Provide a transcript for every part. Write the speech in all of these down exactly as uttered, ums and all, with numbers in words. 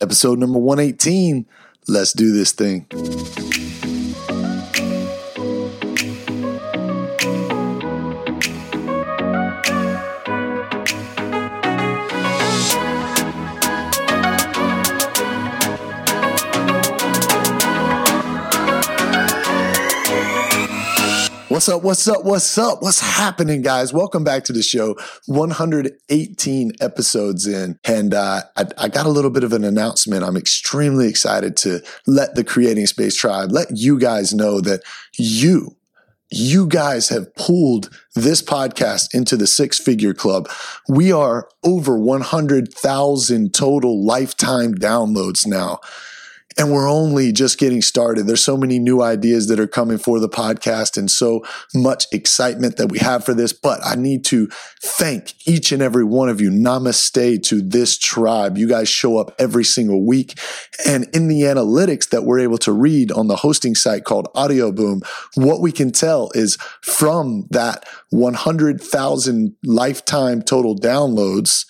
Episode number one eighteen. Let's do this thing. What's up? What's up? What's up? What's happening, guys? Welcome back to the show. one hundred eighteen episodes in, and uh, I, I got a little bit of an announcement. I'm extremely excited to let the Creating Space tribe, let you guys know that you, you guys have pulled this podcast into the six-figure club. We are over one hundred thousand total lifetime downloads now. And we're only just getting started. There's so many new ideas that are coming for the podcast and so much excitement that we have for this. But I need to thank each and every one of you. Namaste to this tribe. You guys show up every single week. And in the analytics that we're able to read on the hosting site called Audio Boom, what we can tell is from that one hundred thousand lifetime total downloads,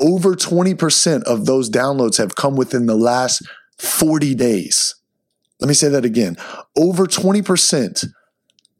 over twenty percent of those downloads have come within the last forty days. Let me say that again. Over twenty percent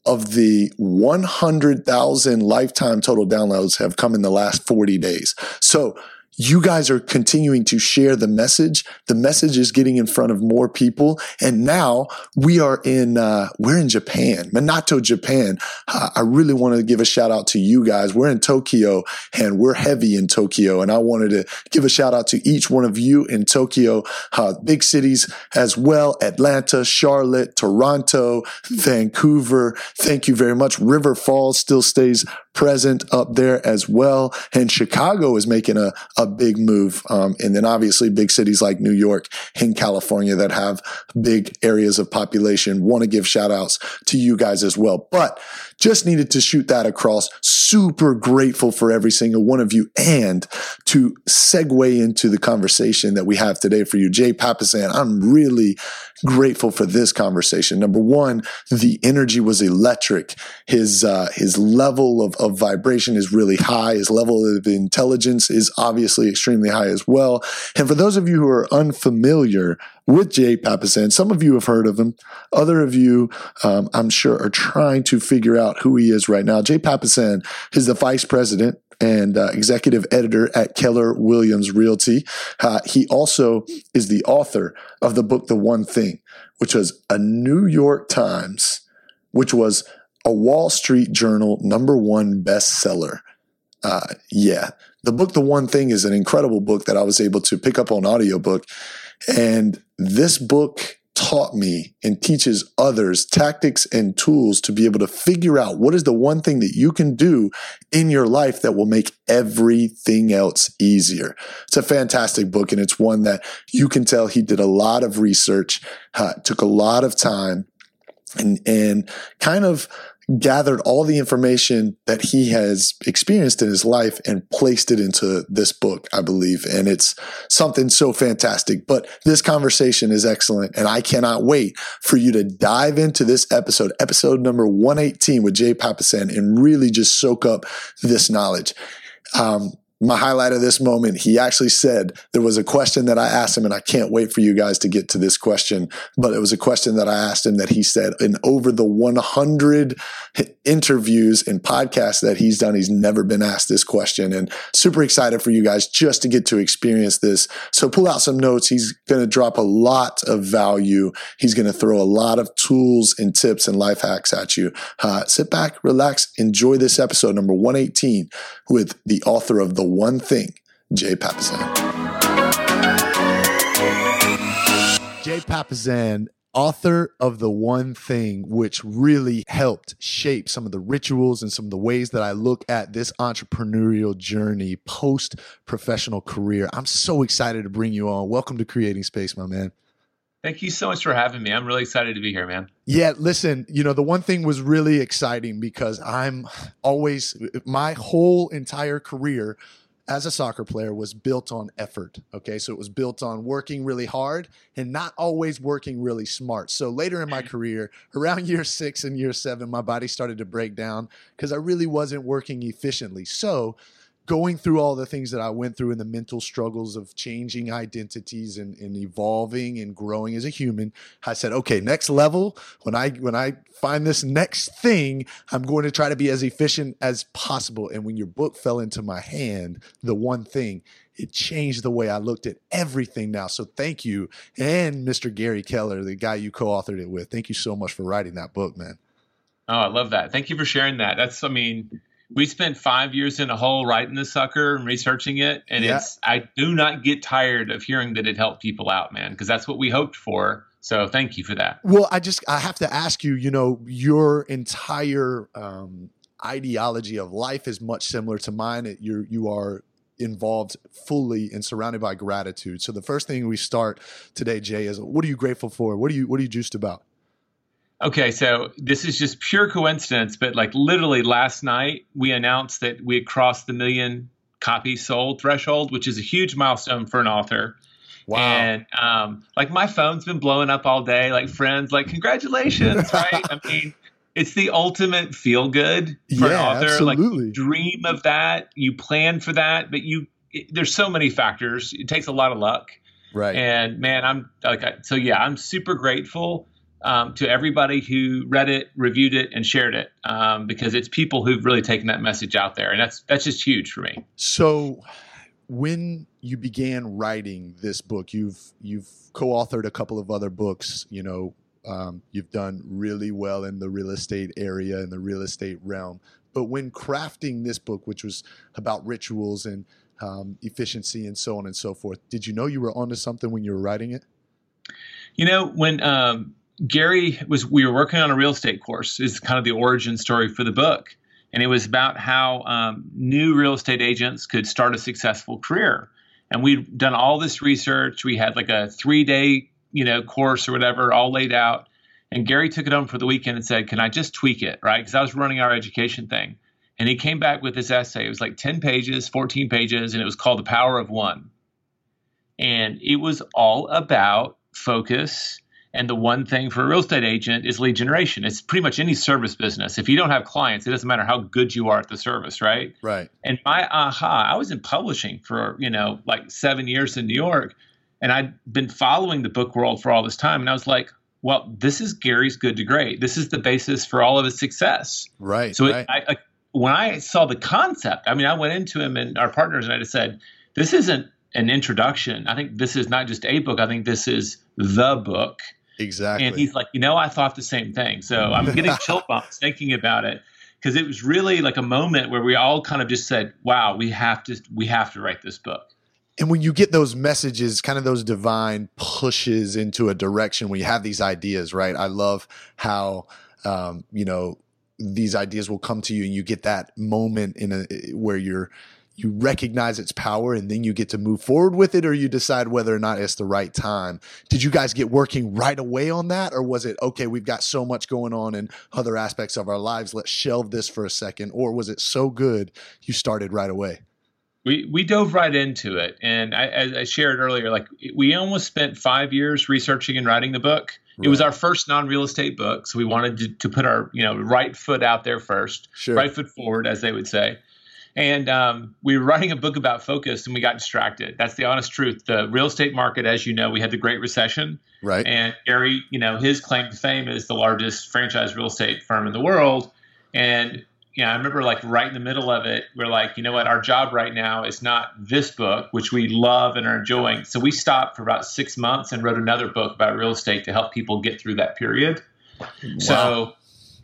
of the one hundred thousand lifetime total downloads have come in the last forty days. So you guys are continuing to share the message. The message is getting in front of more people. And now we are in, uh, we're in Japan, Minato, Japan. Uh, I really want to give a shout out to you guys. We're in Tokyo and we're heavy in Tokyo. And I wanted to give a shout out to each one of you in Tokyo, uh, big cities as well, Atlanta, Charlotte, Toronto, Vancouver. Thank you very much. River Falls still stays present up there as well. And Chicago is making a, a big move. Um, and then obviously big cities like New York and California that have big areas of population. Want to give shout outs to you guys as well, but just needed to shoot that across. Super grateful for every single one of you. And to segue into the conversation that we have today for you, Jay Papasan, I'm really grateful for this conversation. Number one, the energy was electric. His, uh, his level of, of vibration is really high. His level of intelligence is obviously extremely high as well. And for those of you who are unfamiliar with Jay Papasan, some of you have heard of him. Other of you, um, I'm sure, are trying to figure out who he is right now. Jay Papasan is the vice president and uh, executive editor at Keller Williams Realty. Uh, he also is the author of the book, The One Thing, which was a New York Times, which was a Wall Street Journal number one bestseller. Uh, yeah, the book, The One Thing, is an incredible book that I was able to pick up on audiobook. And this book taught me and teaches others tactics and tools to be able to figure out what is the one thing that you can do in your life that will make everything else easier. It's a fantastic book, and it's one that you can tell he did a lot of research, uh, took a lot of time, and and kind of gathered all the information that he has experienced in his life and placed it into this book, I believe. And it's something so fantastic. But this conversation is excellent. And I cannot wait for you to dive into this episode, episode number one eighteen with Jay Papasan, and really just soak up this knowledge. Um, My highlight of this moment, he actually said, there was a question that I asked him, and I can't wait for you guys to get to this question, but it was a question that I asked him that he said in over the one hundred interviews and podcasts that he's done, he's never been asked this question. And super excited for you guys just to get to experience this. So pull out some notes. He's going to drop a lot of value. He's going to throw a lot of tools and tips and life hacks at you. Uh, sit back, relax, enjoy this episode number one eighteen with the author of The One Thing, Jay Papasan. Jay Papasan, author of The One Thing, which really helped shape some of the rituals and some of the ways that I look at this entrepreneurial journey post-professional career. I'm so excited to bring you on. Welcome to Creating Space, my man. Thank you so much for having me. I'm really excited to be here, man. Yeah, listen, you know, The One Thing was really exciting because I'm always, my whole entire career as a soccer player was built on effort, okay? So it was built on working really hard and not always working really smart. So later in my career, around year six and year seven, my body started to break down because I really wasn't working efficiently. So going through all the things that I went through and the mental struggles of changing identities and, and evolving and growing as a human, I said, okay, next level, when I when I find this next thing, I'm going to try to be as efficient as possible. And when your book fell into my hand, The One Thing, it changed the way I looked at everything now. So thank you. And Mister Gary Keller, the guy you co-authored it with, thank you so much for writing that book, man. Oh, I love that. Thank you for sharing that. That's, I mean... we spent five years in a hole writing this sucker and researching it. And yeah. it's, I do not get tired of hearing that it helped people out, man, because that's what we hoped for. So thank you for that. Well, I just, I have to ask you, you know, your entire um, ideology of life is much similar to mine. You're, you are involved fully and surrounded by gratitude. So the first thing we start today, Jay, is what are you grateful for? What are you, what are you juiced about? Okay, so this is just pure coincidence, but like literally last night, we announced that we had crossed the million copy sold threshold, which is a huge milestone for an author. Wow. And um, like my phone's been blowing up all day, like friends, like congratulations, right? I mean, it's the ultimate feel good for yeah, an author. Absolutely. Like you dream of that, you plan for that, but you it, there's so many factors. It takes a lot of luck. Right. And man, I'm like, so yeah, I'm super grateful. Um, to everybody who read it, reviewed it, and shared it, um, because it's people who've really taken that message out there. And that's that's just huge for me. So when you began writing this book, you've you've co-authored a couple of other books. You know, um, you've done really well in the real estate area, in the real estate realm. But when crafting this book, which was about rituals and um, efficiency and so on and so forth, did you know you were onto something when you were writing it? You know, when... Um, Gary was, we were working on a real estate course is kind of the origin story for the book. And it was about how um, new real estate agents could start a successful career. And we'd done all this research. We had like a three day, you know, course or whatever, all laid out. And Gary took it home for the weekend and said, can I just tweak it? Right. Cause I was running our education thing. And he came back with this essay. It was like ten pages, fourteen pages. And it was called The Power of One. And it was all about focus. And the one thing for a real estate agent is lead generation. It's pretty much any service business. If you don't have clients, it doesn't matter how good you are at the service, right? Right. And my aha, I was in publishing for, you know, like seven years in New York. And I'd been following the book world for all this time. And I was like, well, this is Gary's good to great. This is the basis for all of his success. Right. So right. It, I, I, when I saw the concept, I mean, I went into him and our partners and I just said, this isn't an introduction. I think this is not just a book. I think this is the book. Exactly. And he's like, you know, I thought the same thing. So I'm getting chill bumps thinking about it because it was really like a moment where we all kind of just said, wow, we have to, we have to write this book. And when you get those messages, kind of those divine pushes into a direction where you have these ideas, right? I love how, um, you know, these ideas will come to you and you get that moment in a, where you're, you recognize its power and then you get to move forward with it or you decide whether or not it's the right time. Did you guys get working right away on that? Or was it, okay, we've got so much going on in other aspects of our lives. Let's shelve this for a second. Or was it so good you started right away? We we dove right into it. And I, as I shared earlier, like we almost spent five years researching and writing the book. Right. It was our first non-real estate book. So we wanted to, to put our, you know, right foot out there first, sure. Right foot forward, as they would say. And um, we were writing a book about focus and we got distracted. That's the honest truth. The real estate market, as you know, we had the Great Recession. Right. And Gary, you know, his claim to fame is the largest franchise real estate firm in the world. And, you know, I remember like right in the middle of it, we're like, you know what, our job right now is not this book, which we love and are enjoying. So we stopped for about six months and wrote another book about real estate to help people get through that period. Wow. So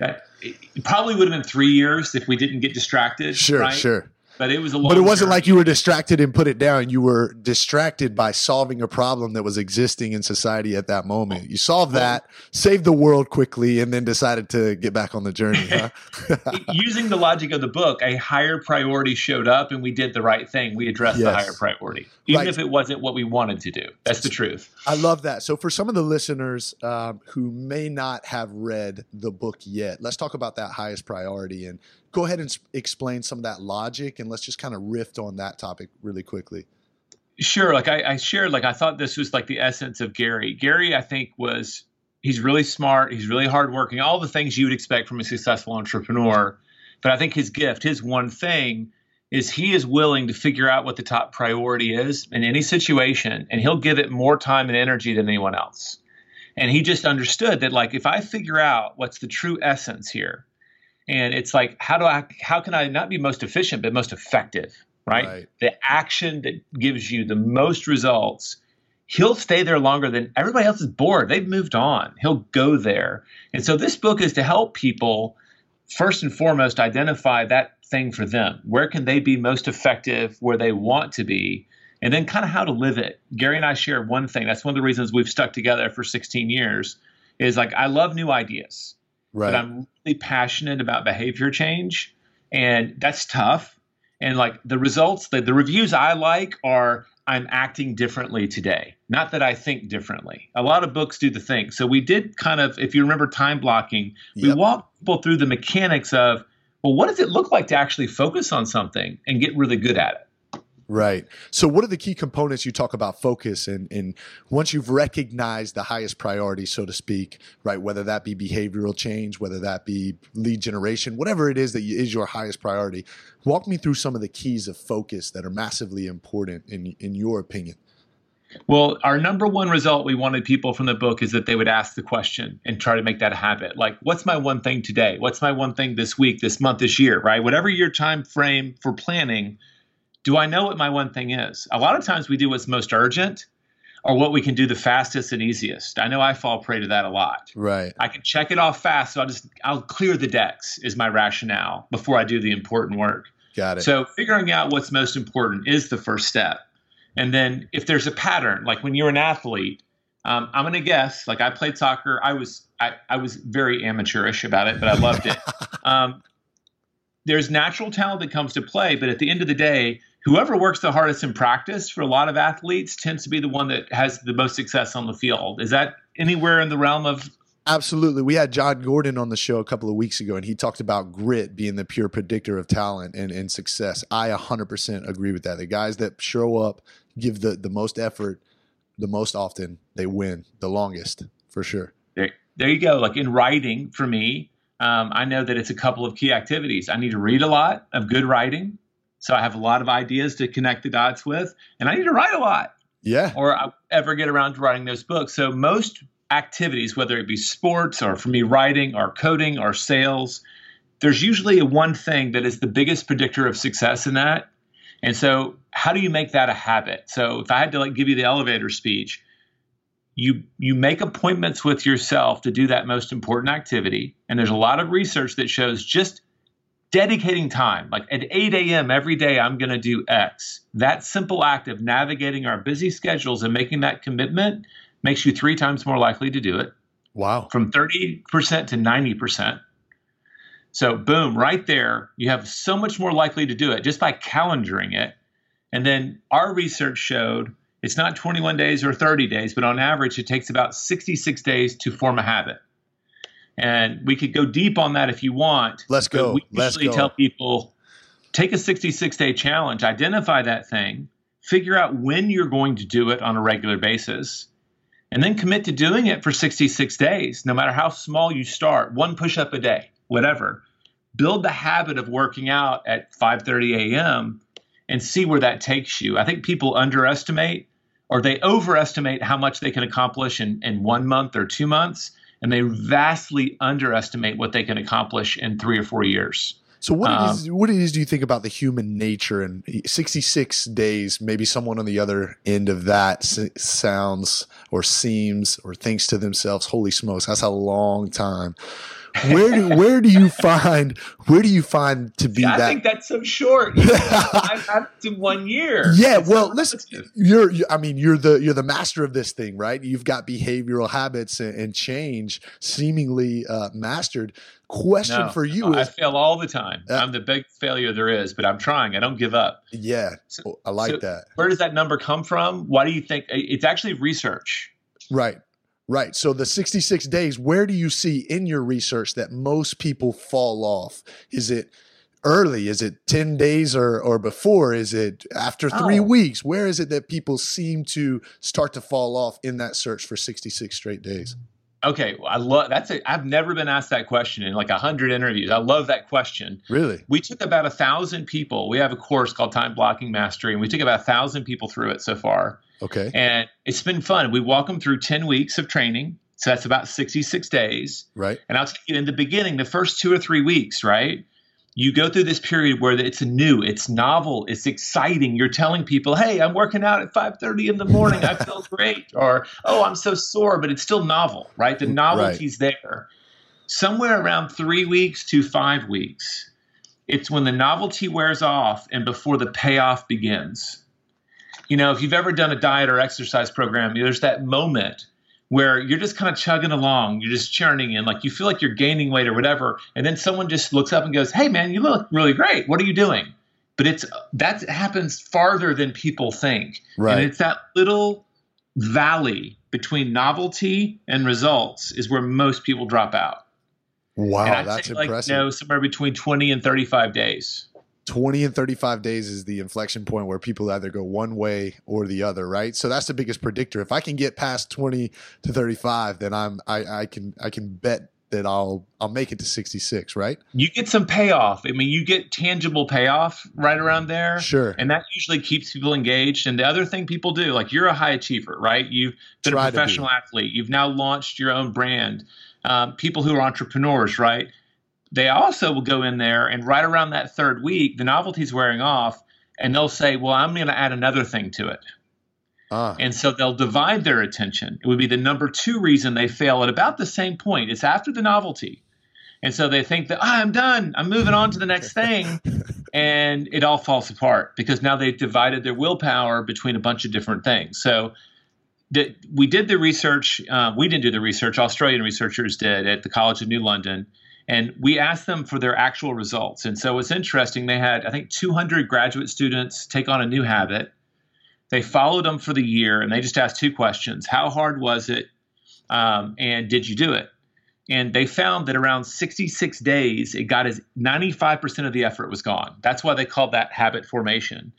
that... it probably would have been three years if we didn't get distracted. Sure, right? Sure. But it was a long But it wasn't journey. Like you were distracted and put it down. You were distracted by solving a problem that was existing in society at that moment. You solved that, saved the world quickly, and then decided to get back on the journey. Huh? Using the logic of the book, a higher priority showed up and we did the right thing. We addressed yes. the higher priority, even right. if it wasn't what we wanted to do. That's the truth. I love that. So for some of the listeners um, who may not have read the book yet, let's talk about that highest priority and go ahead and explain some of that logic and let's just kind of riff on that topic really quickly. Sure. Like I, I shared, like I thought this was like the essence of Gary. Gary, I think, was he's really smart. He's really hardworking, all the things you would expect from a successful entrepreneur. But I think his gift, his one thing is he is willing to figure out what the top priority is in any situation, and he'll give it more time and energy than anyone else. And he just understood that, like, if I figure out what's the true essence here, and it's like, how do I, how can I not be most efficient, but most effective, right? right? The action that gives you the most results, he'll stay there longer than everybody else is bored. They've moved on. He'll go there. And so this book is to help people first and foremost identify that thing for them. Where can they be most effective, where they want to be, and then kind of how to live it. Gary and I share one thing. That's one of the reasons we've stuck together for sixteen years is, like, I love new ideas. Right. But I'm really passionate about behavior change, and that's tough. And like the results, the, the reviews I like are, I'm acting differently today. Not that I think differently. A lot of books do the thing. So we did kind of, if you remember time blocking, we yep. walked people through the mechanics of, well, what does it look like to actually focus on something and get really good at it? Right. So what are the key components? You talk about focus, and, and once you've recognized the highest priority, so to speak, right, whether that be behavioral change, whether that be lead generation, whatever it is that is your highest priority, walk me through some of the keys of focus that are massively important in, in your opinion. Well, our number one result we wanted people from the book is that they would ask the question and try to make that a habit. Like, what's my one thing today? What's my one thing this week, this month, this year, right? Whatever your time frame for planning, do I know what my one thing is? A lot of times we do what's most urgent or what we can do the fastest and easiest. I know I fall prey to that a lot. Right. I can check it off fast, so I'll just I'll clear the decks is my rationale before I do the important work. Got it. So figuring out what's most important is the first step. And then if there's a pattern, like when you're an athlete, um, I'm going to guess, like I played soccer. I was I, I was very amateurish about it, but I loved it. Um, there's natural talent that comes to play, but at the end of the day, whoever works the hardest in practice for a lot of athletes tends to be the one that has the most success on the field. Is that anywhere in the realm of? Absolutely. We had John Gordon on the show a couple of weeks ago, and he talked about grit being the pure predictor of talent and, and success. I one hundred percent agree with that. The guys that show up, give the, the most effort, the most often, they win the longest, for sure. There, there you go. Like in writing, for me, um, I know that it's a couple of key activities. I need to read a lot of good writing. So I have a lot of ideas to connect the dots with, and I need to write a lot. Yeah. Or I ever get around to writing those books. So most activities, whether it be sports or for me writing or coding or sales, there's usually a one thing that is the biggest predictor of success in that. And so how do you make that a habit? So if I had to like give you the elevator speech, you you make appointments with yourself to do that most important activity. And there's a lot of research that shows just dedicating time, like at eight a.m. every day, I'm going to do X. That simple act of navigating our busy schedules and making that commitment makes you three times more likely to do it. Wow. From thirty percent to ninety percent. So boom, right there, you have so much more likely to do it just by calendaring it. And then our research showed it's not twenty-one days or thirty days, but on average, it takes about sixty-six days to form a habit. And we could go deep on that if you want. Let's go. We usually tell people, take a sixty-six day challenge, identify that thing, figure out when you're going to do it on a regular basis, and then commit to doing it for sixty-six days, no matter how small you start, one push-up a day, whatever. Build the habit of working out at five thirty a.m. and see where that takes you. I think people underestimate or they overestimate how much they can accomplish in, in one month or two months. And they vastly underestimate what they can accomplish in three or four years. So what um, is, what is do you think about the human nature? And sixty-six days, maybe someone on the other end of that sounds or seems or thinks to themselves, holy smokes, that's a long time. Where do where do you find where do you find to be? Yeah, I that? think that's so short. You know, I've had it in one year. Yeah, that's well, listen, you're. You, I mean, you're the you're the master of this thing, right? You've got behavioral habits and, and change seemingly uh, mastered. Question no, for you: no, is, I fail all the time. Uh, I'm the biggest failure there is, but I'm trying. I don't give up. Yeah, so, I like so that. Where does that number come from? Why do you think it's actually research? Right. Right. So the sixty-six days, where do you see in your research that most people fall off? Is it early? Is it ten days or, or before? Is it after three oh. weeks? Where is it that people seem to start to fall off in that search for sixty-six straight days? Okay, I love that's a, I've never been asked that question in like a hundred interviews. I love that question. Really? We took about a thousand people. We have a course called Time Blocking Mastery, and we took about a thousand people through it so far. Okay. And it's been fun. We walk them through ten weeks of training. So that's about sixty-six days. Right. And I'll take you in the beginning, the first two or three weeks, right? You go through this period where it's new, it's novel, it's exciting. You're telling people, hey, I'm working out at five thirty in the morning. I feel great. Or, oh, I'm so sore, but it's still novel, right? The novelty's right. there. Somewhere around three weeks to five weeks, it's when the novelty wears off and before the payoff begins. You know, if you've ever done a diet or exercise program, there's that moment where you're just kind of chugging along, you're just churning in, like you feel like you're gaining weight or whatever, and then someone just looks up and goes, hey man, you look really great, what are you doing? But it's that happens farther than people think. Right. And it's that little valley between novelty and results is where most people drop out. Wow, that's impressive. Like, you know, somewhere between twenty and thirty-five days. twenty and thirty-five days is the inflection point where people either go one way or the other, right? So that's the biggest predictor. If I can get past twenty to thirty-five, then I'm I, I can I can bet that I'll I'll make it to sixty-six, right? You get some payoff. I mean, you get tangible payoff right around there. Sure. And that usually keeps people engaged. And the other thing people do, like you're a high achiever, right? You've been Try a professional be. athlete. You've now launched your own brand. Um, people who are entrepreneurs, right? They also will go in there and right around that third week, the novelty's wearing off and they'll say, well, I'm going to add another thing to it. Ah. And so they'll divide their attention. It would be the number two reason they fail at about the same point. It's after the novelty. And so they think that, oh, I'm done. I'm moving on to the next thing. And it all falls apart because now they've divided their willpower between a bunch of different things. So th- we did the research. Uh, we didn't do the research. Australian researchers did at the College of New London. And we asked them for their actual results. And so it's interesting. They had, I think, two hundred graduate students take on a new habit. They followed them for the year, and they just asked two questions. How hard was it? Um, and did you do it? And they found that around sixty-six days, it got as ninety-five percent of the effort was gone. That's why they called that habit formation.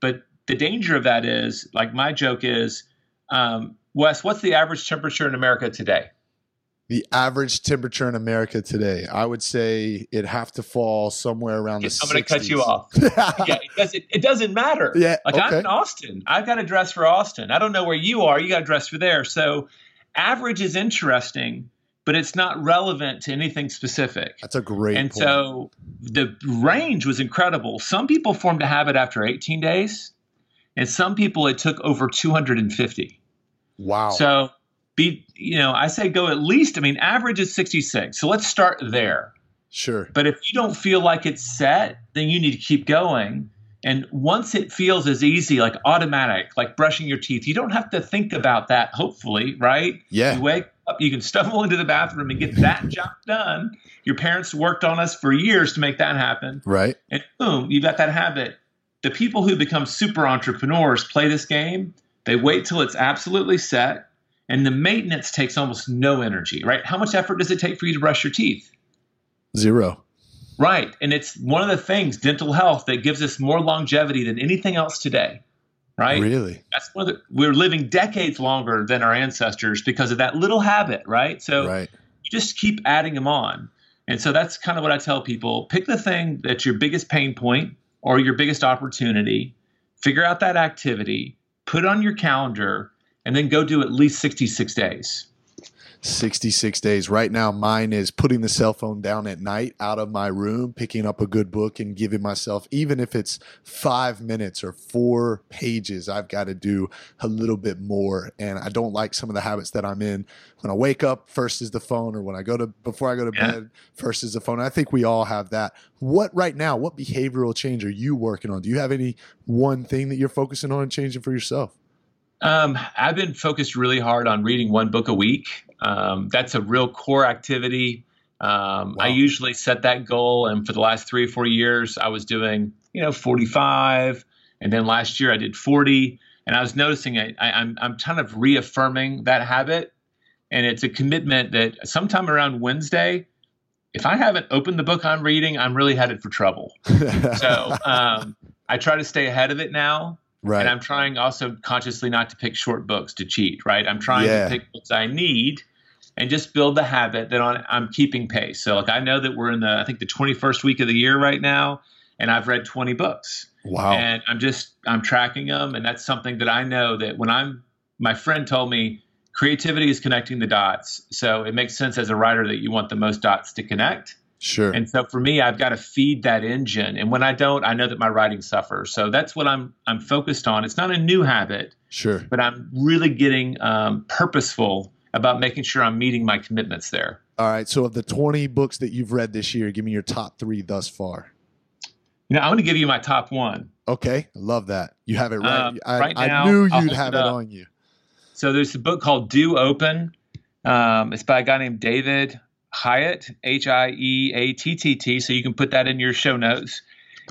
But the danger of that is, like my joke is, um, Wes, what's the average temperature in America today? The average temperature in America today, I would say it'd have to fall somewhere around yeah, the I'm sixties. I'm going to cut you off. yeah, it doesn't, it doesn't matter. Yeah, like okay. I'm in Austin. I've got to dress for Austin. I don't know where you are. You got to dress for there. So average is interesting, but it's not relevant to anything specific. That's a great and point. So the range was incredible. Some people formed a habit after eighteen days, and some people it took over two hundred fifty. Wow. So Be, you know, I say go at least, I mean, average is sixty-six. So let's start there. Sure. But if you don't feel like it's set, then you need to keep going. And once it feels as easy, like automatic, like brushing your teeth, you don't have to think about that, hopefully, right? Yeah. You wake up, you can stumble into the bathroom and get that job done. Your parents worked on us for years to make that happen. Right. And boom, you got that habit. The people who become super entrepreneurs play this game. They wait till it's absolutely set. And the maintenance takes almost no energy, right? How much effort does it take for you to brush your teeth? Zero. Right. And it's one of the things, dental health, that gives us more longevity than anything else today, right? Really? That's one of the, we're living decades longer than our ancestors because of that little habit, right? So right. you just keep adding them on. And so that's kind of what I tell people. Pick the thing that's your biggest pain point or your biggest opportunity. Figure out that activity. Put on your calendar. And then go do at least sixty-six days. sixty-six days. Right now, mine is putting the cell phone down at night out of my room, picking up a good book and giving myself, even if it's five minutes or four pages, I've got to do a little bit more. And I don't like some of the habits that I'm in. When I wake up, first is the phone, or when I go to, before I go to yeah. bed, first is the phone. I think we all have that. What right now, what behavioral change are you working on? Do you have any one thing that you're focusing on and changing for yourself? Um, I've been focused really hard on reading one book a week. Um, that's a real core activity. Um, wow. I usually set that goal. And for the last three or four years, I was doing, you know, forty-five. And then last year I did forty. And I was noticing I, I, I'm, I'm kind of reaffirming that habit. And it's a commitment that sometime around Wednesday, if I haven't opened the book I'm reading, I'm really headed for trouble. so um, I try to stay ahead of it now. Right. And I'm trying also consciously not to pick short books to cheat, right? I'm trying yeah. to pick books I need. and just build the habit that on, I'm keeping pace. So like, I know that we're in the, I think the twenty-first week of the year right now, and I've read twenty books. Wow. And I'm just, I'm tracking them. And that's something that I know that when I'm, my friend told me creativity is connecting the dots. So it makes sense as a writer that you want the most dots to connect. Sure. And so for me, I've got to feed that engine. And when I don't, I know that my writing suffers. So that's what I'm, I'm focused on. It's not a new habit. Sure. But I'm really getting um, purposeful about making sure I'm meeting my commitments there. All right. So of the twenty books that you've read this year, give me your top three thus far. You know, I'm going to give you my top one. Okay. I love that. You have it right. Um, I, right now, I knew you'd have it, it on you. So there's a book called Do Open. Um, it's by a guy named David Hyatt, H I E A T T T. So you can put that in your show notes.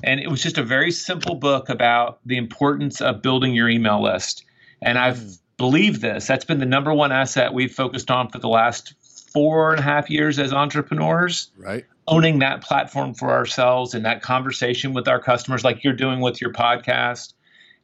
And it was just a very simple book about the importance of building your email list. And I've mm. believed this. That's been the number one asset we've focused on for the last four and a half years as entrepreneurs. Right. Owning that platform for ourselves and that conversation with our customers, like you're doing with your podcast.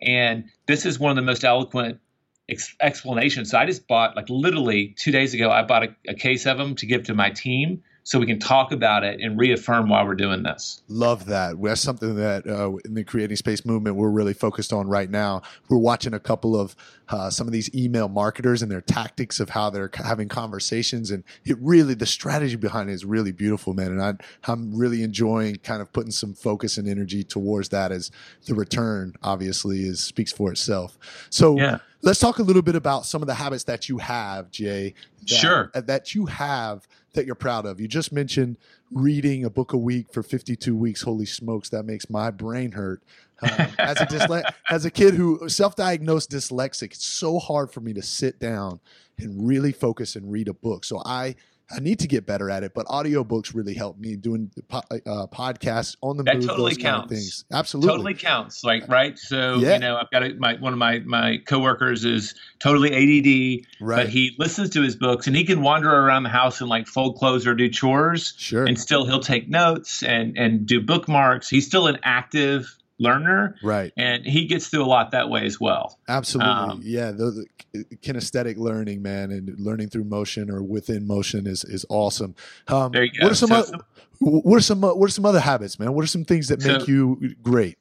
And this is one of the most eloquent ex- explanations. So I just bought, like literally two days ago, I bought a, a case of them to give to my team so we can talk about it and reaffirm why we're doing this. Love that. That's something that uh, in the Creating Space movement, we're really focused on right now. We're watching a couple of uh, some of these email marketers and their tactics of how they're having conversations. And it really, the strategy behind it is really beautiful, man. And I, I'm really enjoying kind of putting some focus and energy towards that, as the return obviously is speaks for itself. So yeah. Let's talk a little bit about some of the habits that you have, Jay. That, sure. That you have that you're proud of. You just mentioned reading a book a week for fifty-two weeks. Holy smokes, that makes my brain hurt. Um, as a dysle- as a kid who self-diagnosed dyslexic, it's so hard for me to sit down and really focus and read a book. So I I need to get better at it, but audiobooks really helped me doing po- uh, podcasts on the that move, totally those counts. Kind of things. Absolutely. Totally counts. Like, right. So, yeah. You know, I've got a, my, one of my, my coworkers is totally A D D, right. But he listens to his books and he can wander around the house and like fold clothes or do chores. Sure. And still he'll take notes and, and do bookmarks. He's still an active learner. Right. And he gets through a lot that way as well. Absolutely. Um, yeah. The, the kinesthetic learning, man, and learning through motion or within motion is, is awesome. Um, there you go. What are some, so, other, what are some, what are some other habits, man? What are some things that make so, you great?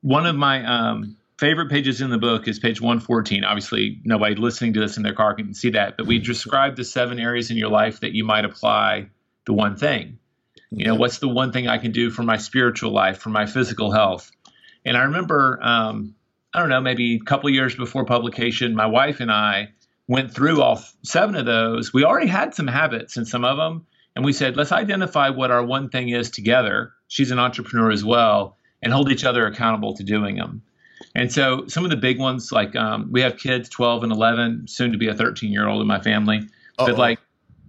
One of my um, favorite pages in the book is page one fourteen. Obviously nobody listening to this in their car can see that, but we describe the seven areas in your life that you might apply the one thing. You know, what's the one thing I can do for my spiritual life, for my physical health? And I remember, um, I don't know, maybe a couple of years before publication, my wife and I went through all seven of those. We already had some habits in some of them. And we said, let's identify what our one thing is together. She's an entrepreneur as well, and hold each other accountable to doing them. And so some of the big ones, like um, we have kids, twelve and eleven, soon to be a thirteen-year-old in my family. Uh-oh. But like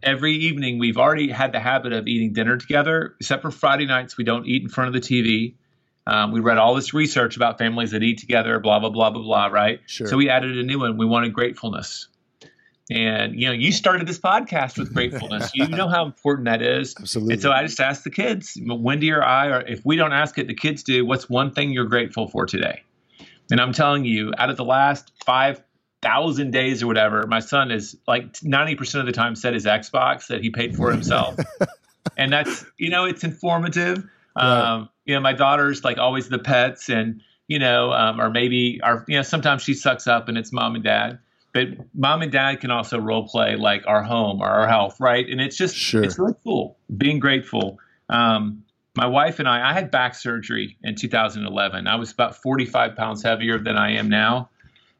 every evening, we've already had the habit of eating dinner together. Except for Friday nights, we don't eat in front of the T V. Um, we read all this research about families that eat together, blah, blah, blah, blah, blah, right? Sure. So we added a new one. We wanted gratefulness. And, you know, you started this podcast with gratefulness. You know how important that is. Absolutely. And so I just asked the kids, Wendy or I, or if we don't ask it, the kids do, what's one thing you're grateful for today? And I'm telling you, out of the last five thousand days or whatever, my son is like ninety percent of the time said his Xbox that he paid for himself. And that's, you know, it's informative. Right. Um, you know, my daughter's like always the pets and, you know, um, or maybe our, you know, sometimes she sucks up and it's mom and dad, but mom and dad can also role play like our home or our health. Right. And it's just, sure. It's really cool being grateful. Um, my wife and I, I had back surgery in two thousand eleven. I was about forty-five pounds heavier than I am now.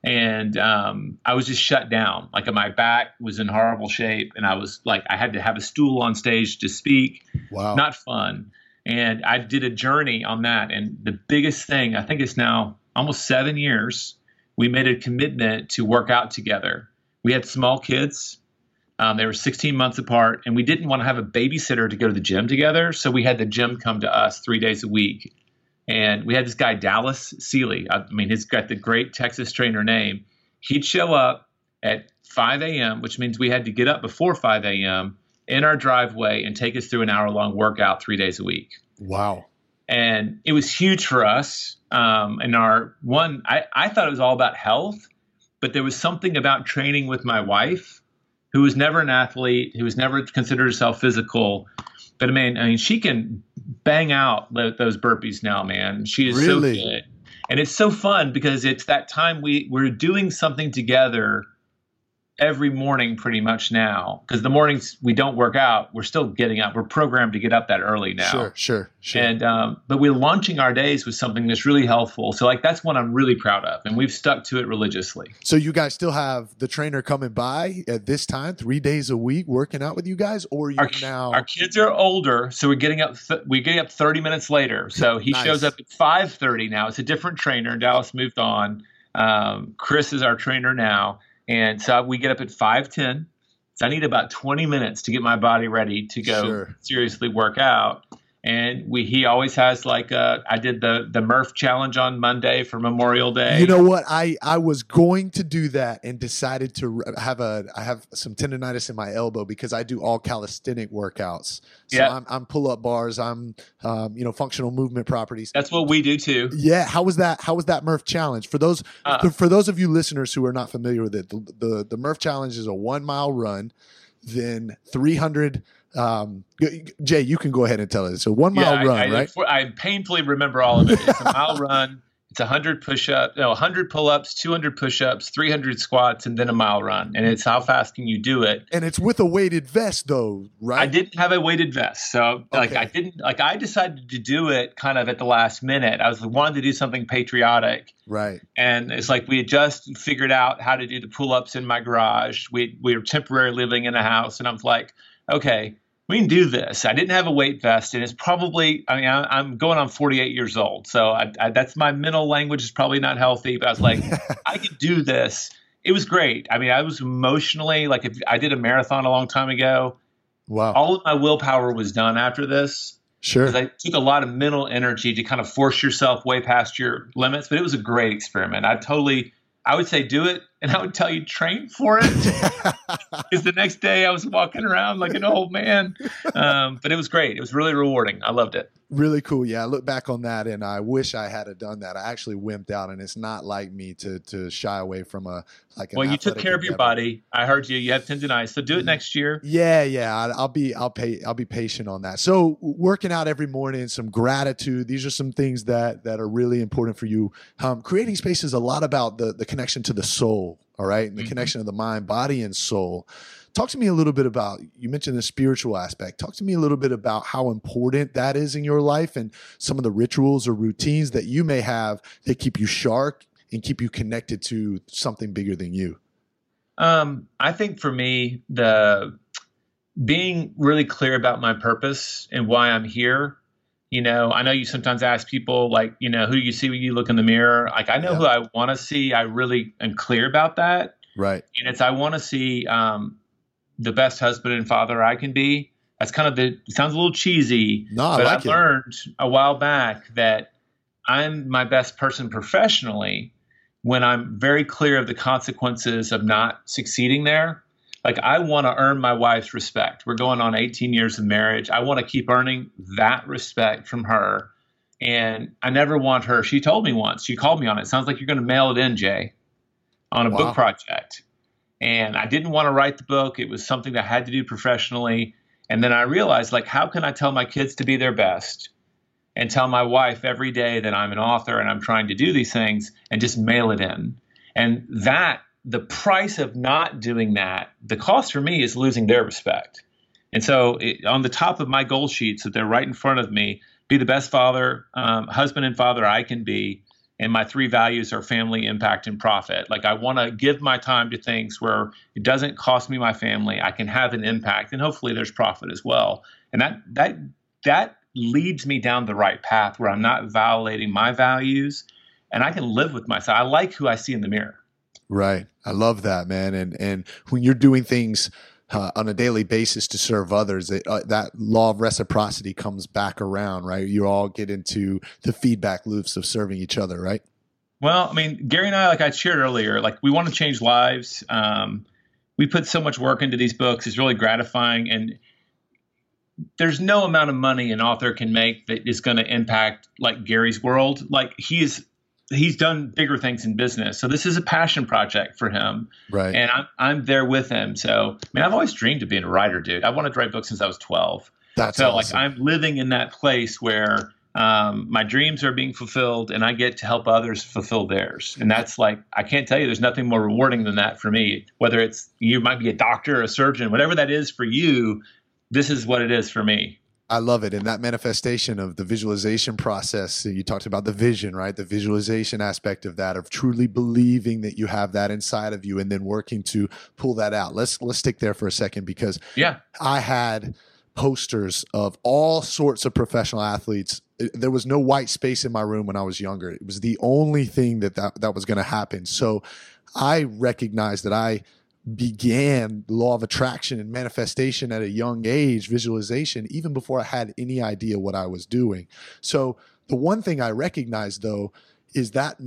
And, um, I was just shut down. Like my back was in horrible shape and I was like, I had to have a stool on stage to speak. Wow. Not fun. And I did a journey on that. And the biggest thing, I think it's now almost seven years, we made a commitment to work out together. We had small kids. Um, they were sixteen months apart. And we didn't want to have a babysitter to go to the gym together. So we had the gym come to us three days a week. And we had this guy, Dallas Seeley. I mean, he's got the great Texas trainer name. He'd show up at five a.m., which means we had to get up before five a.m., in our driveway and take us through an hour long workout three days a week. Wow. And it was huge for us. Um, and our one, I, I thought it was all about health, but there was something about training with my wife who was never an athlete, who was never considered herself physical. But I mean, I mean, she can bang out those burpees now, man. She is really? So good. And it's so fun because it's that time we, we're doing something together every morning pretty much now. Because the mornings we don't work out, we're still getting up. We're programmed to get up that early now. Sure, sure, sure. And um, but we're launching our days with something that's really helpful. So like that's one I'm really proud of. And we've stuck to it religiously. So you guys still have the trainer coming by at this time, three days a week, working out with you guys? Or you now? Our kids are older, so we're getting up th- we're getting up thirty minutes later. So he nice. Shows up at five thirty now. It's a different trainer. Dallas moved on. Um, Chris is our trainer now. And so we get up at five ten. So I need about twenty minutes to get my body ready to go sure. seriously work out. And we he always has like a, I did the the Murph Challenge on Monday for Memorial Day. You know what? I, I was going to do that and decided to have a I have some tendonitis in my elbow because I do all calisthenic workouts. So yeah. I'm, I'm pull up bars. I'm um, you know functional movement properties. That's what we do too. Yeah. How was that? How was that Murph Challenge for those uh, for, for those of you listeners who are not familiar with it? The the, the Murph Challenge is a one mile run, then three hundred. Um, Jay, you can go ahead and tell it. It's a one mile yeah, run, I, I, right? I painfully remember all of it. It's a mile run. It's a hundred push up, no, a hundred pull ups, two hundred push ups, three hundred squats, and then a mile run. And it's how fast can you do it? And it's with a weighted vest, though, right? I didn't have a weighted vest, so okay. like I didn't like I decided to do it kind of at the last minute. I was like, wanted to do something patriotic, right? And it's like we had just figured out how to do the pull ups in my garage. We we were temporarily living in a house, and I was like, okay. We can do this. I didn't have a weight vest, and it's probably, I mean, I, I'm going on forty-eight years old, so I, I, that's my mental language is probably not healthy, but I was like, I could do this. It was great. I mean, I was emotionally, like if I did a marathon a long time ago. Wow. All of my willpower was done after this. Sure. Because I took a lot of mental energy to kind of force yourself way past your limits, but it was a great experiment. I totally, I would say do it. And I would tell you, train for it. Because the next day I was walking around like an old man. Um, but it was great. It was really rewarding. I loved it. Really cool. Yeah, I look back on that and I wish I had done that. I actually wimped out, and it's not like me to to shy away from a like. Well, you took care of your body. I heard you. You have tendonitis, so do it next year. Yeah, yeah. I, I'll be I'll pay I'll be patient on that. So working out every morning, some gratitude. These are some things that that are really important for you. Um, creating space is a lot about the the connection to the soul. All right. And the mm-hmm. connection of the mind, body, and soul. Talk to me a little bit about, you mentioned the spiritual aspect. Talk to me a little bit about how important that is in your life and some of the rituals or routines that you may have that keep you sharp and keep you connected to something bigger than you. Um, I think for me, the being really clear about my purpose and why I'm here. You know, I know you sometimes ask people like, you know, who you see when you look in the mirror. Like, I know yeah. who I want to see. I really am clear about that. Right. And it's I want to see um, the best husband and father I can be. That's kind of the it sounds a little cheesy. No, I but like I it. learned a while back that I'm my best person professionally when I'm very clear of the consequences of not succeeding there. Like, I want to earn my wife's respect. We're going on eighteen years of marriage. I want to keep earning that respect from her. And I never want her. She told me once, she called me on it. Sounds like you're going to mail it in, Jay, on a wow. book project. And I didn't want to write the book. It was something that I had to do professionally. And then I realized, like, how can I tell my kids to be their best and tell my wife every day that I'm an author and I'm trying to do these things and just mail it in? And that the price of not doing that, the cost for me is losing their respect. And so it, on the top of my goal sheets that they're right in front of me, be the best father, um, husband and father I can be. And my three values are family, impact, and profit. Like, I want to give my time to things where it doesn't cost me my family. I can have an impact, and hopefully there's profit as well. And that, that, that leads me down the right path where I'm not violating my values and I can live with myself. I like who I see in the mirror. Right. I love that, man. And and when you're doing things uh, on a daily basis to serve others, it, uh, that law of reciprocity comes back around, right? You all get into the feedback loops of serving each other, right? Well, I mean, Gary and I, like I shared earlier, like we want to change lives. Um, we put so much work into these books. It's really gratifying. And there's no amount of money an author can make that is going to impact like Gary's world. Like, he is he's done bigger things in business. So this is a passion project for him. Right. And I'm, I'm there with him. So, I mean, I've always dreamed of being a writer, dude. I wanted to write books since I was twelve. That's so awesome. Like, I'm living in that place where um, my dreams are being fulfilled and I get to help others fulfill theirs. And that's like, I can't tell you, there's nothing more rewarding than that for me, whether it's, you might be a doctor or a surgeon, whatever that is for you, this is what it is for me. I love it. And that manifestation of the visualization process, you talked about the vision, right? The visualization aspect of that, of truly believing that you have that inside of you and then working to pull that out. Let's, let's stick there for a second, because yeah, I had posters of all sorts of professional athletes. There was no white space in my room when I was younger. It was the only thing that that, that was going to happen. So I recognized that I began law of attraction and manifestation at a young age, visualization, even before I had any idea what I was doing. So the one thing I recognized, though, is that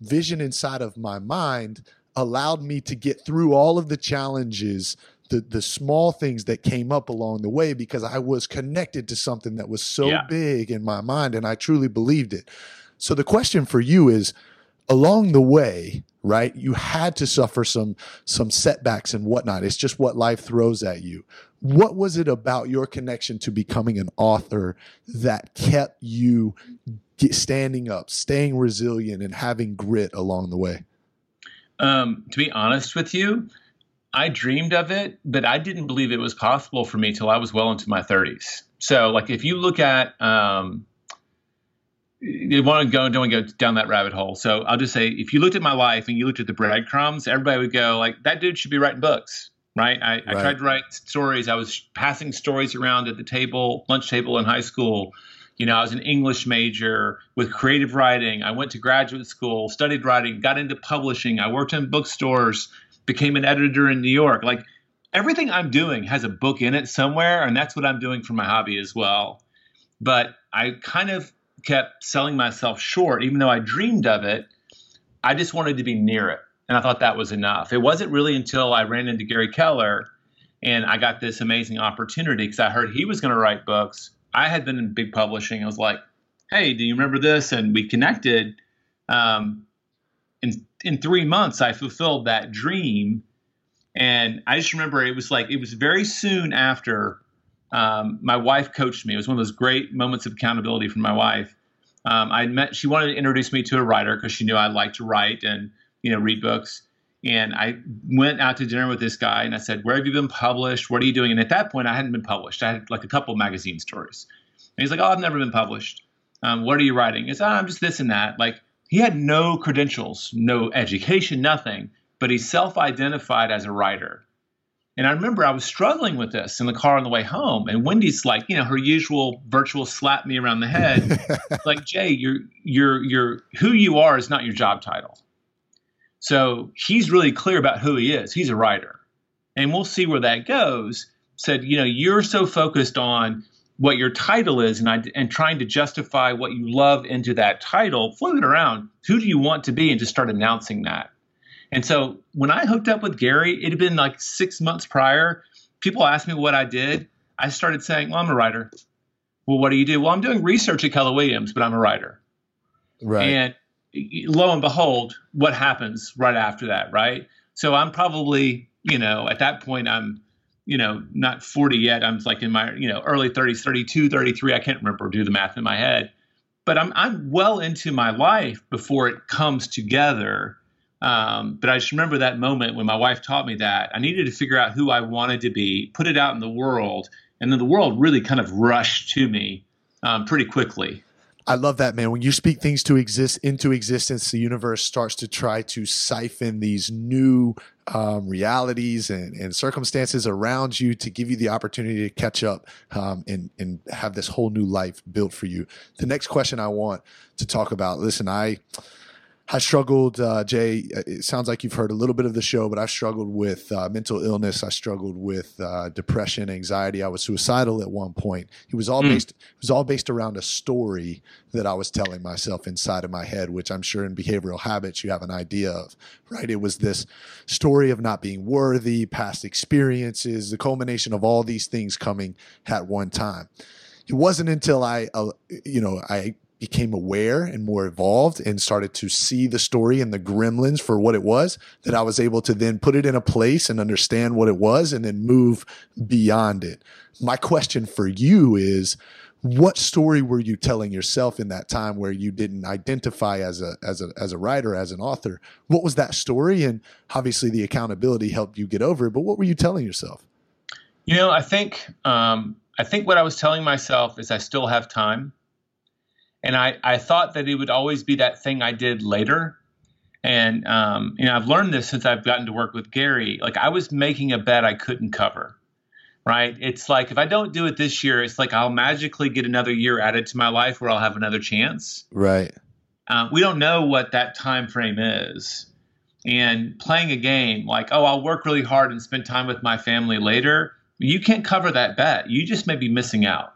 vision inside of my mind allowed me to get through all of the challenges, the the small things that came up along the way, because I was connected to something that was so yeah. big in my mind, and I truly believed it. So the question for you is, along the way, right, you had to suffer some some setbacks and whatnot. It's just what life throws at you. What was it about your connection to becoming an author that kept you get, standing up, staying resilient, and having grit along the way? Um, to be honest with you, I dreamed of it, but I didn't believe it was possible for me till I was well into my thirties. So, like, if you look at um, you want to go, don't go down that rabbit hole. So I'll just say, if you looked at my life and you looked at the breadcrumbs, everybody would go like, that dude should be writing books, right? I, right. I tried to write stories. I was passing stories around at the table, lunch table in high school. You know, I was an English major with creative writing. I went to graduate school, studied writing, got into publishing. I worked in bookstores, became an editor in New York. Like, everything I'm doing has a book in it somewhere. And that's what I'm doing for my hobby as well. But I kind of kept selling myself short, even though I dreamed of it. I just wanted to be near it. And I thought that was enough. It wasn't really until I ran into Gary Keller and I got this amazing opportunity, because I heard he was going to write books. I had been in big publishing. I was like, hey, do you remember this? And we connected. Um, in, in three months, I fulfilled that dream. And I just remember it was like, it was very soon after Um, my wife coached me. It was one of those great moments of accountability from my wife. Um, I met, she wanted to introduce me to a writer because she knew I liked to write and, you know, read books. And I went out to dinner with this guy and I said, where have you been published? What are you doing? And at that point I hadn't been published. I had like a couple of magazine stories. And he's like, oh, I've never been published. Um, what are you writing? It's, oh, I'm just this and that. Like, he had no credentials, no education, nothing, but he self-identified as a writer. And I remember I was struggling with this in the car on the way home. And Wendy's like, you know, her usual virtual slap me around the head. Like, Jay, you're, you're, you're, who you are is not your job title. So he's really clear about who he is. He's a writer. And we'll see where that goes. Said, you know, you're so focused on what your title is and, I, and trying to justify what you love into that title, float it around. Who do you want to be? And just start announcing that. And so when I hooked up with Gary, it had been like six months prior. People asked me what I did. I started saying, well, I'm a writer. Well, what do you do? Well, I'm doing research at Keller Williams, but I'm a writer. Right. And lo and behold, what happens right after that, right? So I'm probably, you know, at that point, I'm, you know, not forty yet. I'm like in my, you know, early thirties, thirty-two, thirty-three. I can't remember, do the math in my head. But I'm I'm well into my life before it comes together. Um, but I just remember that moment when my wife taught me that I needed to figure out who I wanted to be, put it out in the world. And then the world really kind of rushed to me, um, pretty quickly. I love that, man. When you speak things to exist into existence, the universe starts to try to siphon these new um, realities and, and circumstances around you to give you the opportunity to catch up um, and, and have this whole new life built for you. The next question I want to talk about, listen, I... I struggled, uh, Jay, it sounds like you've heard a little bit of the show, but I've struggled with uh, mental illness. I struggled with uh, depression, anxiety. I was suicidal at one point. It was all mm. based it was all based around a story that I was telling myself inside of my head, which I'm sure in behavioral habits you have an idea of, right? It was this story of not being worthy, past experiences, the culmination of all these things coming at one time. It wasn't until I, uh, you know, I became aware and more evolved and started to see the story and the gremlins for what it was, that I was able to then put it in a place and understand what it was and then move beyond it. My question for you is, what story were you telling yourself in that time where you didn't identify as a, as a, as a writer, as an author? What was that story? And obviously the accountability helped you get over it, but what were you telling yourself? You know, I think, um, I think what I was telling myself is I still have time. And I, I thought that it would always be that thing I did later. And, um, you know, I've learned this since I've gotten to work with Gary. Like, I was making a bet I couldn't cover, right? It's like, if I don't do it this year, it's like I'll magically get another year added to my life where I'll have another chance. Right. Uh, we don't know what that time frame is. And playing a game like, oh, I'll work really hard and spend time with my family later. You can't cover that bet. You just may be missing out.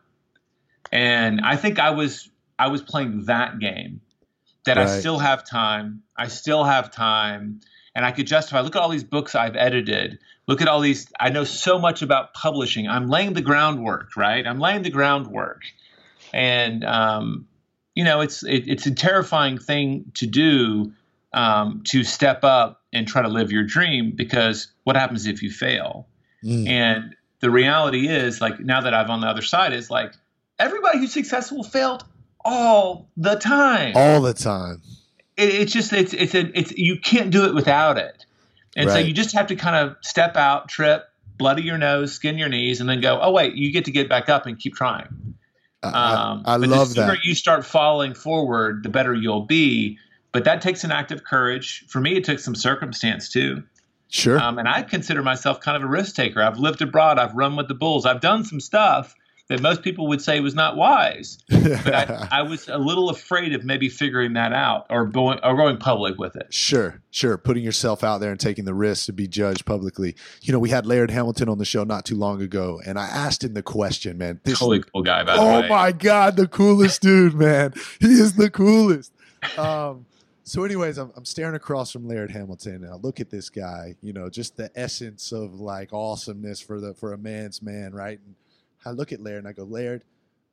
And I think I was... I was playing that game that right. I still have time. I still have time. And I could justify, look at all these books I've edited. Look at all these. I know so much about publishing. I'm laying the groundwork, right? I'm laying the groundwork. And, um, you know, it's, it, it's a terrifying thing to do, um, to step up and try to live your dream, because what happens if you fail? Mm. And the reality is, like, now that I've on the other side, is like everybody who's successful failed all the time. All the time. It, it's just, it's, it's, a, it's, you can't do it without it. And right. so you just have to kind of step out, trip, bloody your nose, skin your knees, and then go, oh, wait, you get to get back up and keep trying. Um, I, I love that. The sooner that you start falling forward, the better you'll be. But that takes an act of courage. For me, it took some circumstance too. Sure. Um, and I consider myself kind of a risk taker. I've lived abroad. I've run with the bulls. I've done some stuff that most people would say was not wise, but I, I was a little afraid of maybe figuring that out or going, or going public with it. Sure, sure. Putting yourself out there and taking the risk to be judged publicly. You know, we had Laird Hamilton on the show not too long ago, and I asked him the question, man. This totally cool guy, by the way. Oh my God, the coolest dude, man. He is the coolest. Um, so anyways, I'm, I'm staring across from Laird Hamilton, and I look at this guy, you know, just the essence of like awesomeness for the for a man's man, right? And I look at Laird and I go, Laird,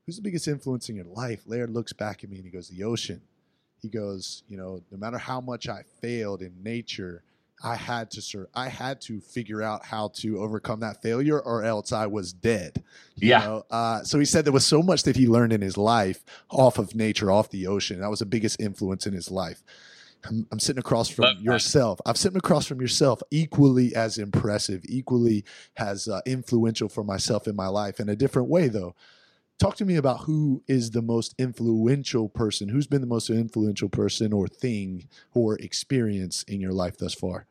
who's the biggest influence in your life? Laird looks back at me and he goes, the ocean. He goes, you know, no matter how much I failed in nature, I had to sur- I had to figure out how to overcome that failure, or else I was dead. You yeah. know? Uh, so he said there was so much that he learned in his life off of nature, off the ocean. That was the biggest influence in his life. I'm, I'm sitting across from Love yourself. That. I'm sitting across from yourself, equally as impressive, equally as uh, influential for myself in my life in a different way, though. Talk to me about who is the most influential person, who's been the most influential person or thing or experience in your life thus far.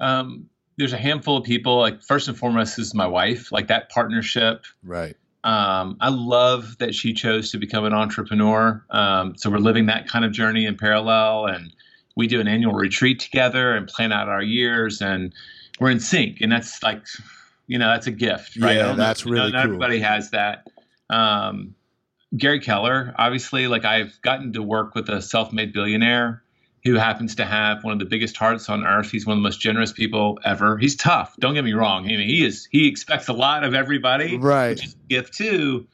Um, there's a handful of people. Like, first and foremost is my wife, like that partnership. Right. Um, I love that she chose to become an entrepreneur. Um, so we're living that kind of journey in parallel, and we do an annual retreat together and plan out our years, and we're in sync. And that's like, you know, that's a gift, right? Yeah, that's know, really you know, not cool. Everybody has that. Um, Gary Keller, obviously, like I've gotten to work with a self-made billionaire who happens to have one of the biggest hearts on earth. He's one of the most generous people ever. He's tough. Don't get me wrong. I mean, he is. He expects a lot of everybody, right? Which is a gift too.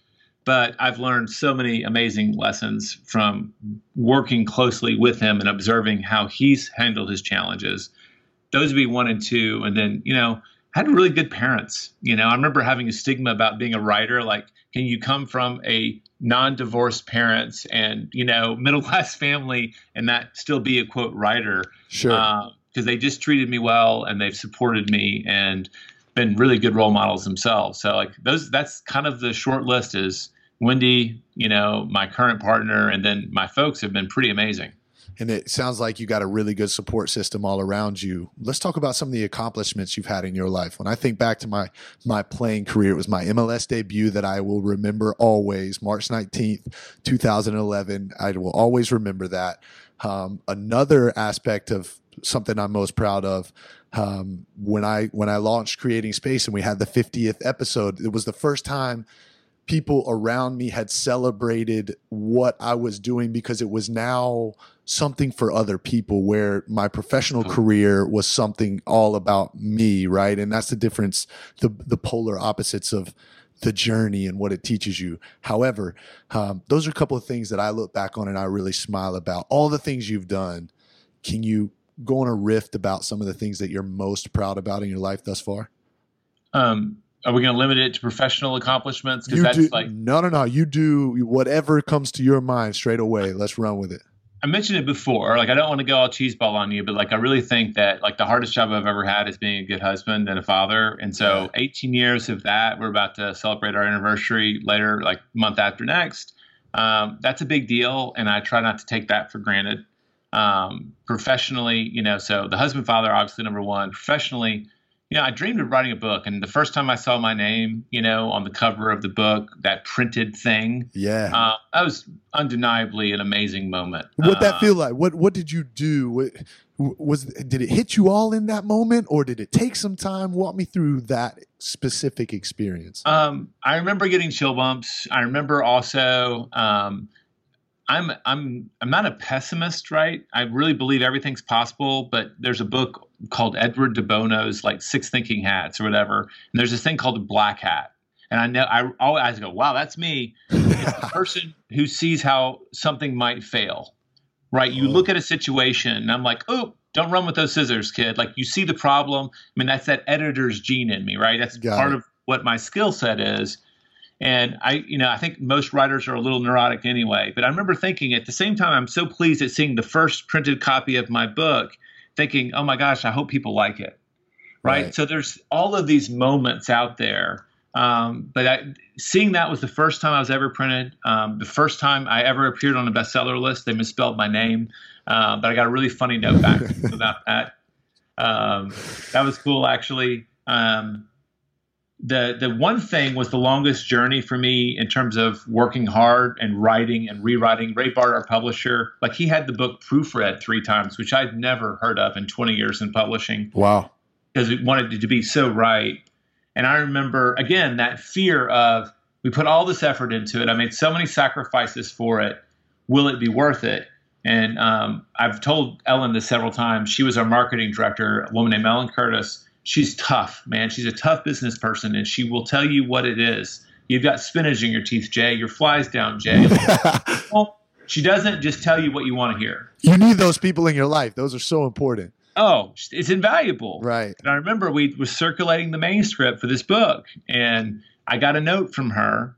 But I've learned so many amazing lessons from working closely with him and observing how he's handled his challenges. Those would be one and two. And then, you know, I had really good parents. You know, I remember having a stigma about being a writer. Like, can you come from a non-divorced parents and, you know, middle-class family and that still be a quote writer? Sure. Uh, because they just treated me well and they've supported me and been really good role models themselves. So like those, that's kind of the short list is Wendy, you know, my current partner, and then my folks have been pretty amazing. And it sounds like you got a really good support system all around you. Let's talk about some of the accomplishments you've had in your life. When I think back to my my playing career, it was my M L S debut that I will remember always, March nineteenth, two thousand eleven. I will always remember that. Um, another aspect of something I'm most proud of, um, when I when I launched Creating Space and we had the fiftieth episode, it was the first time people around me had celebrated what I was doing, because it was now something for other people, where my professional career was something all about me, right? And that's the difference, the the polar opposites of the journey and what it teaches you. However, um, those are a couple of things that I look back on and I really smile about. All the things you've done, can you go on a riff about some of the things that you're most proud about in your life thus far? Um, are we going to limit it to professional accomplishments? Because that's do, like no, no, no. You do whatever comes to your mind straight away. Let's run with it. I mentioned it before. Like, I don't want to go all cheeseball on you, but like, I really think that like the hardest job I've ever had is being a good husband and a father. And so, eighteen years of that. We're about to celebrate our anniversary later, like month after next. Um, that's a big deal, and I try not to take that for granted. Um, professionally, you know, so the husband, father, obviously number one. Professionally, you know, I dreamed of writing a book, and the first time I saw my name, you know, on the cover of the book, that printed thing, yeah, uh, that was undeniably an amazing moment. What'd uh, that feel like? What What did you do? What, was did it hit you all in that moment, or did it take some time? Walk me through that specific experience. Um, I remember getting chill bumps. I remember also. Um, I'm I'm I'm not a pessimist, right? I really believe everything's possible, but there's a book called Edward de Bono's like Six Thinking Hats or whatever, and there's this thing called the black hat. And I know I always go, wow, that's me. It's the person who sees how something might fail, right? You look at a situation, and I'm like, oh, don't run with those scissors, kid. Like you see the problem. I mean, that's that editor's gene in me, right? That's Got part it. of what my skill set is. And I, you know, I think most writers are a little neurotic anyway, but I remember thinking at the same time, I'm so pleased at seeing the first printed copy of my book, thinking, oh my gosh, I hope people like it. Right. right. So there's all of these moments out there. Um, but I, seeing that was the first time I was ever printed. Um, the first time I ever appeared on a bestseller list, they misspelled my name. Uh, but I got a really funny note back about that. Um, that was cool actually. Um, The the one thing was the longest journey for me in terms of working hard and writing and rewriting. Ray Barter, our publisher, like he had the book proofread three times, which I'd never heard of in twenty years in publishing. Wow. Because we wanted it to be so right. And I remember, again, that fear of we put all this effort into it. I made so many sacrifices for it. Will it be worth it? And um, I've told Ellen this several times. She was our marketing director, a woman named Ellen Curtis. She's tough, man. She's a tough business person, and she will tell you what it is. You've got spinach in your teeth, Jay. Your fly's down, Jay. Well, she doesn't just tell you what you want to hear. You need those people in your life. Those are so important. Oh, it's invaluable. Right. And I remember we were circulating the manuscript for this book, and I got a note from her,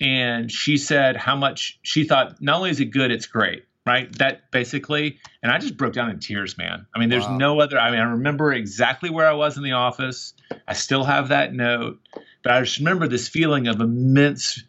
and she said how much she thought not only is it good, it's great. Right. That basically, and I just broke down in tears, man. I mean, there's wow. no other, I mean, I remember exactly where I was in the office. I still have that note, but I just remember this feeling of immense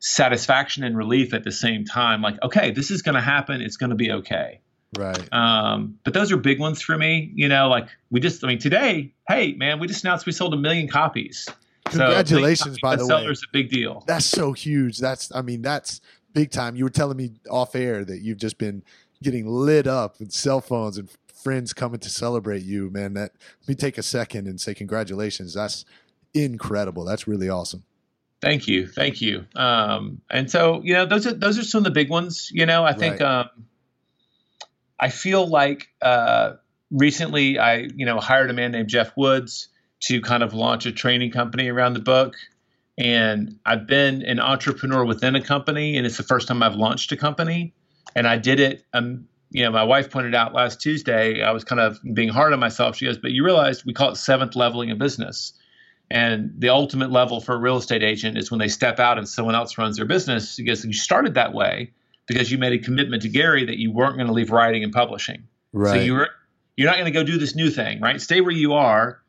satisfaction and relief at the same time. Like, okay, this is going to happen. It's going to be okay. Right. Um, but those are big ones for me. You know, like we just, I mean, today, hey man, we just announced we sold a million copies. Congratulations, so, by the way. Bestseller's a big deal. That's so huge. That's, I mean, that's, big time. You were telling me off air that you've just been getting lit up with cell phones and friends coming to celebrate you, man. That, let me take a second and say congratulations. That's incredible. That's really awesome. Thank you. Thank you. Um, and so, you know, those are, those are some of the big ones. You know, I think, right. um, I feel like, uh, recently I, you know, hired a man named Jeff Woods to kind of launch a training company around the book. And I've been an entrepreneur within a company, and it's the first time I've launched a company. And I did it. Um, you know, my wife pointed out last Tuesday, I was kind of being hard on myself. She goes, but you realize we call it seventh leveling a business. And the ultimate level for a real estate agent is when they step out and someone else runs their business. She goes, you started that way because you made a commitment to Gary that you weren't going to leave writing and publishing. Right. So you were, you're not going to go do this new thing, right? Stay where you are.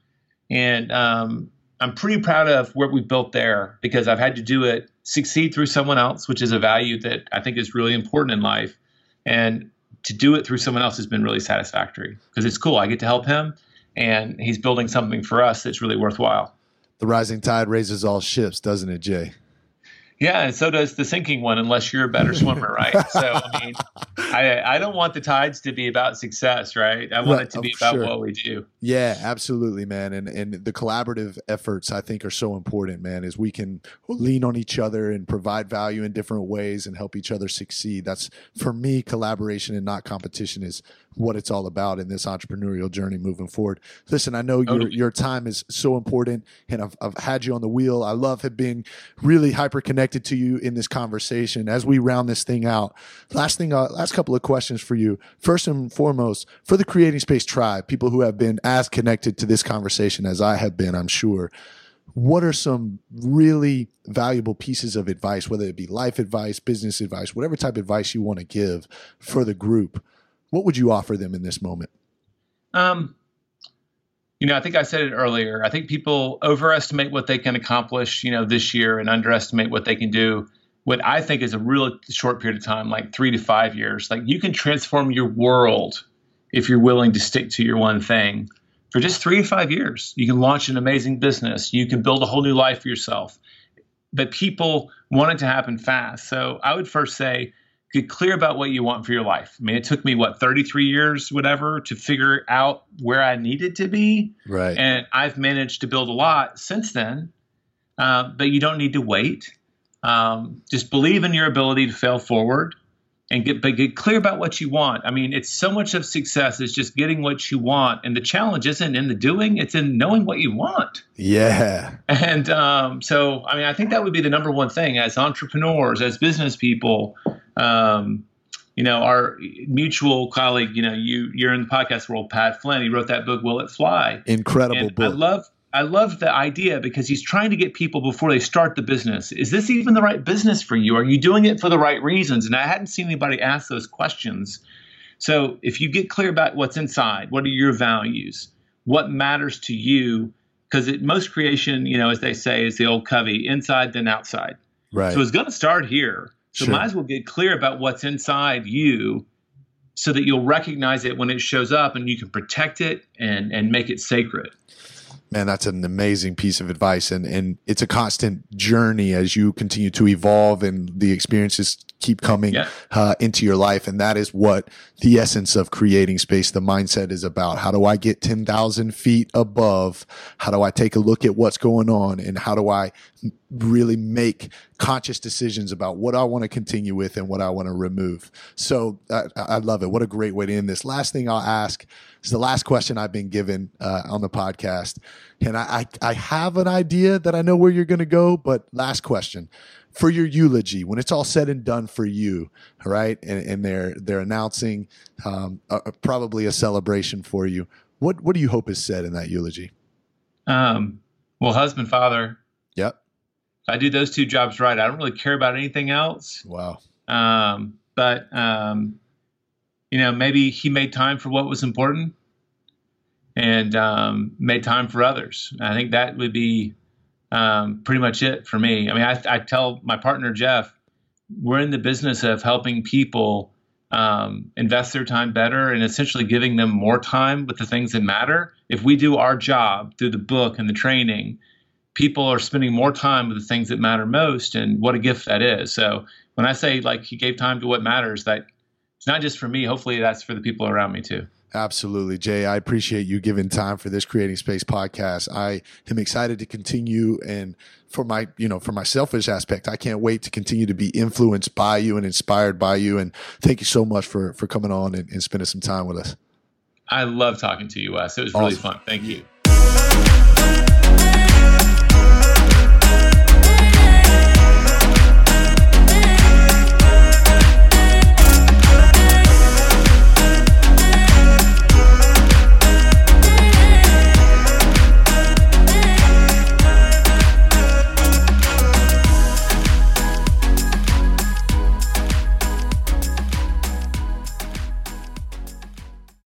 And, um, I'm pretty proud of what we built there because I've had to do it, succeed through someone else, which is a value that I think is really important in life. And to do it through someone else has been really satisfactory because it's cool. I get to help him and he's building something for us that's really worthwhile. The rising tide raises all ships, doesn't it, Jay? Yeah, and so does the sinking one, unless you're a better swimmer, right? So, I mean, I, I don't want the tides to be about success, right? I want right, it to be I'm about sure. what we do. Yeah, absolutely, man. And and the collaborative efforts, I think, are so important, man, is we can lean on each other and provide value in different ways and help each other succeed. That's, for me, collaboration and not competition is what it's all about in this entrepreneurial journey moving forward. Listen, I know your your time is so important, and I've, I've had you on the wheel. I love being really hyper-connected to you in this conversation. As we round this thing out, last thing, uh, last couple of questions for you. First and foremost, for the Creating Space tribe, people who have been as connected to this conversation as I have been, I'm sure, what are some really valuable pieces of advice, whether it be life advice, business advice, whatever type of advice you want to give for the group? What would you offer them in this moment? Um, you know, I think I said it earlier. I think people overestimate what they can accomplish, you know, this year, and underestimate what they can do. What I think is a real short period of time, like three to five years. Like, you can transform your world if you're willing to stick to your one thing for just three to five years. You can launch an amazing business. You can build a whole new life for yourself. But people want it to happen fast. So I would first say, get clear about what you want for your life. I mean, it took me, what, thirty-three years, whatever, to figure out where I needed to be. Right. And I've managed to build a lot since then, uh, but you don't need to wait. Um, just believe in your ability to fail forward and get, but get clear about what you want. I mean, it's so much of success is just getting what you want. And the challenge isn't in the doing, it's in knowing what you want. Yeah. And um, so, I mean, I think that would be the number one thing as entrepreneurs, as business people. Um, you know, our mutual colleague, you know, you, you're in the podcast world, Pat Flynn, he wrote that book, Will It Fly? Incredible and book. I love, I love the idea because he's trying to get people before they start the business. Is this even the right business for you? Are you doing it for the right reasons? And I hadn't seen anybody ask those questions. So if you get clear about what's inside, what are your values? What matters to you? Because most creation, you know, as they say, is the old Covey, inside, then outside. Right. So it's going to start here. So sure. Might as well get clear about what's inside you so that you'll recognize it when it shows up and you can protect it and, and make it sacred. Man, that's an amazing piece of advice. And, and it's a constant journey as you continue to evolve and the experiences keep coming yeah. uh, into your life. And that is what the essence of Creating Space, the mindset, is about. How do I get ten thousand feet above? How do I take a look at what's going on? And how do I really make conscious decisions about what I want to continue with and what I want to remove? So I, I love it. What a great way to end this. Last thing I'll ask is the last question I've been given uh, on the podcast. And I, I, I have an idea that I know where you're going to go, but last question. For your eulogy, when it's all said and done for you, right? And, and they're they're announcing um, a, probably a celebration for you. What what do you hope is said in that eulogy? Um, well, husband, father. Yep. If I do those two jobs right, I don't really care about anything else. Wow. Um, but um, you know, maybe he made time for what was important, and um, made time for others. I think that would be. Um, pretty much it for me. I mean, I, I tell my partner, Jeff, we're in the business of helping people um, invest their time better and essentially giving them more time with the things that matter. If we do our job through the book and the training, people are spending more time with the things that matter most, and what a gift that is. So when I say, like, he gave time to what matters, that it's not just for me. Hopefully that's for the people around me too. Absolutely. Jay, I appreciate you giving time for this Creating Space podcast. I am excited to continue. And for my, you know, for my selfish aspect, I can't wait to continue to be influenced by you and inspired by you. And thank you so much for, for coming on and, and spending some time with us. I love talking to you, Wes. It was awesome. Really fun. Thank you.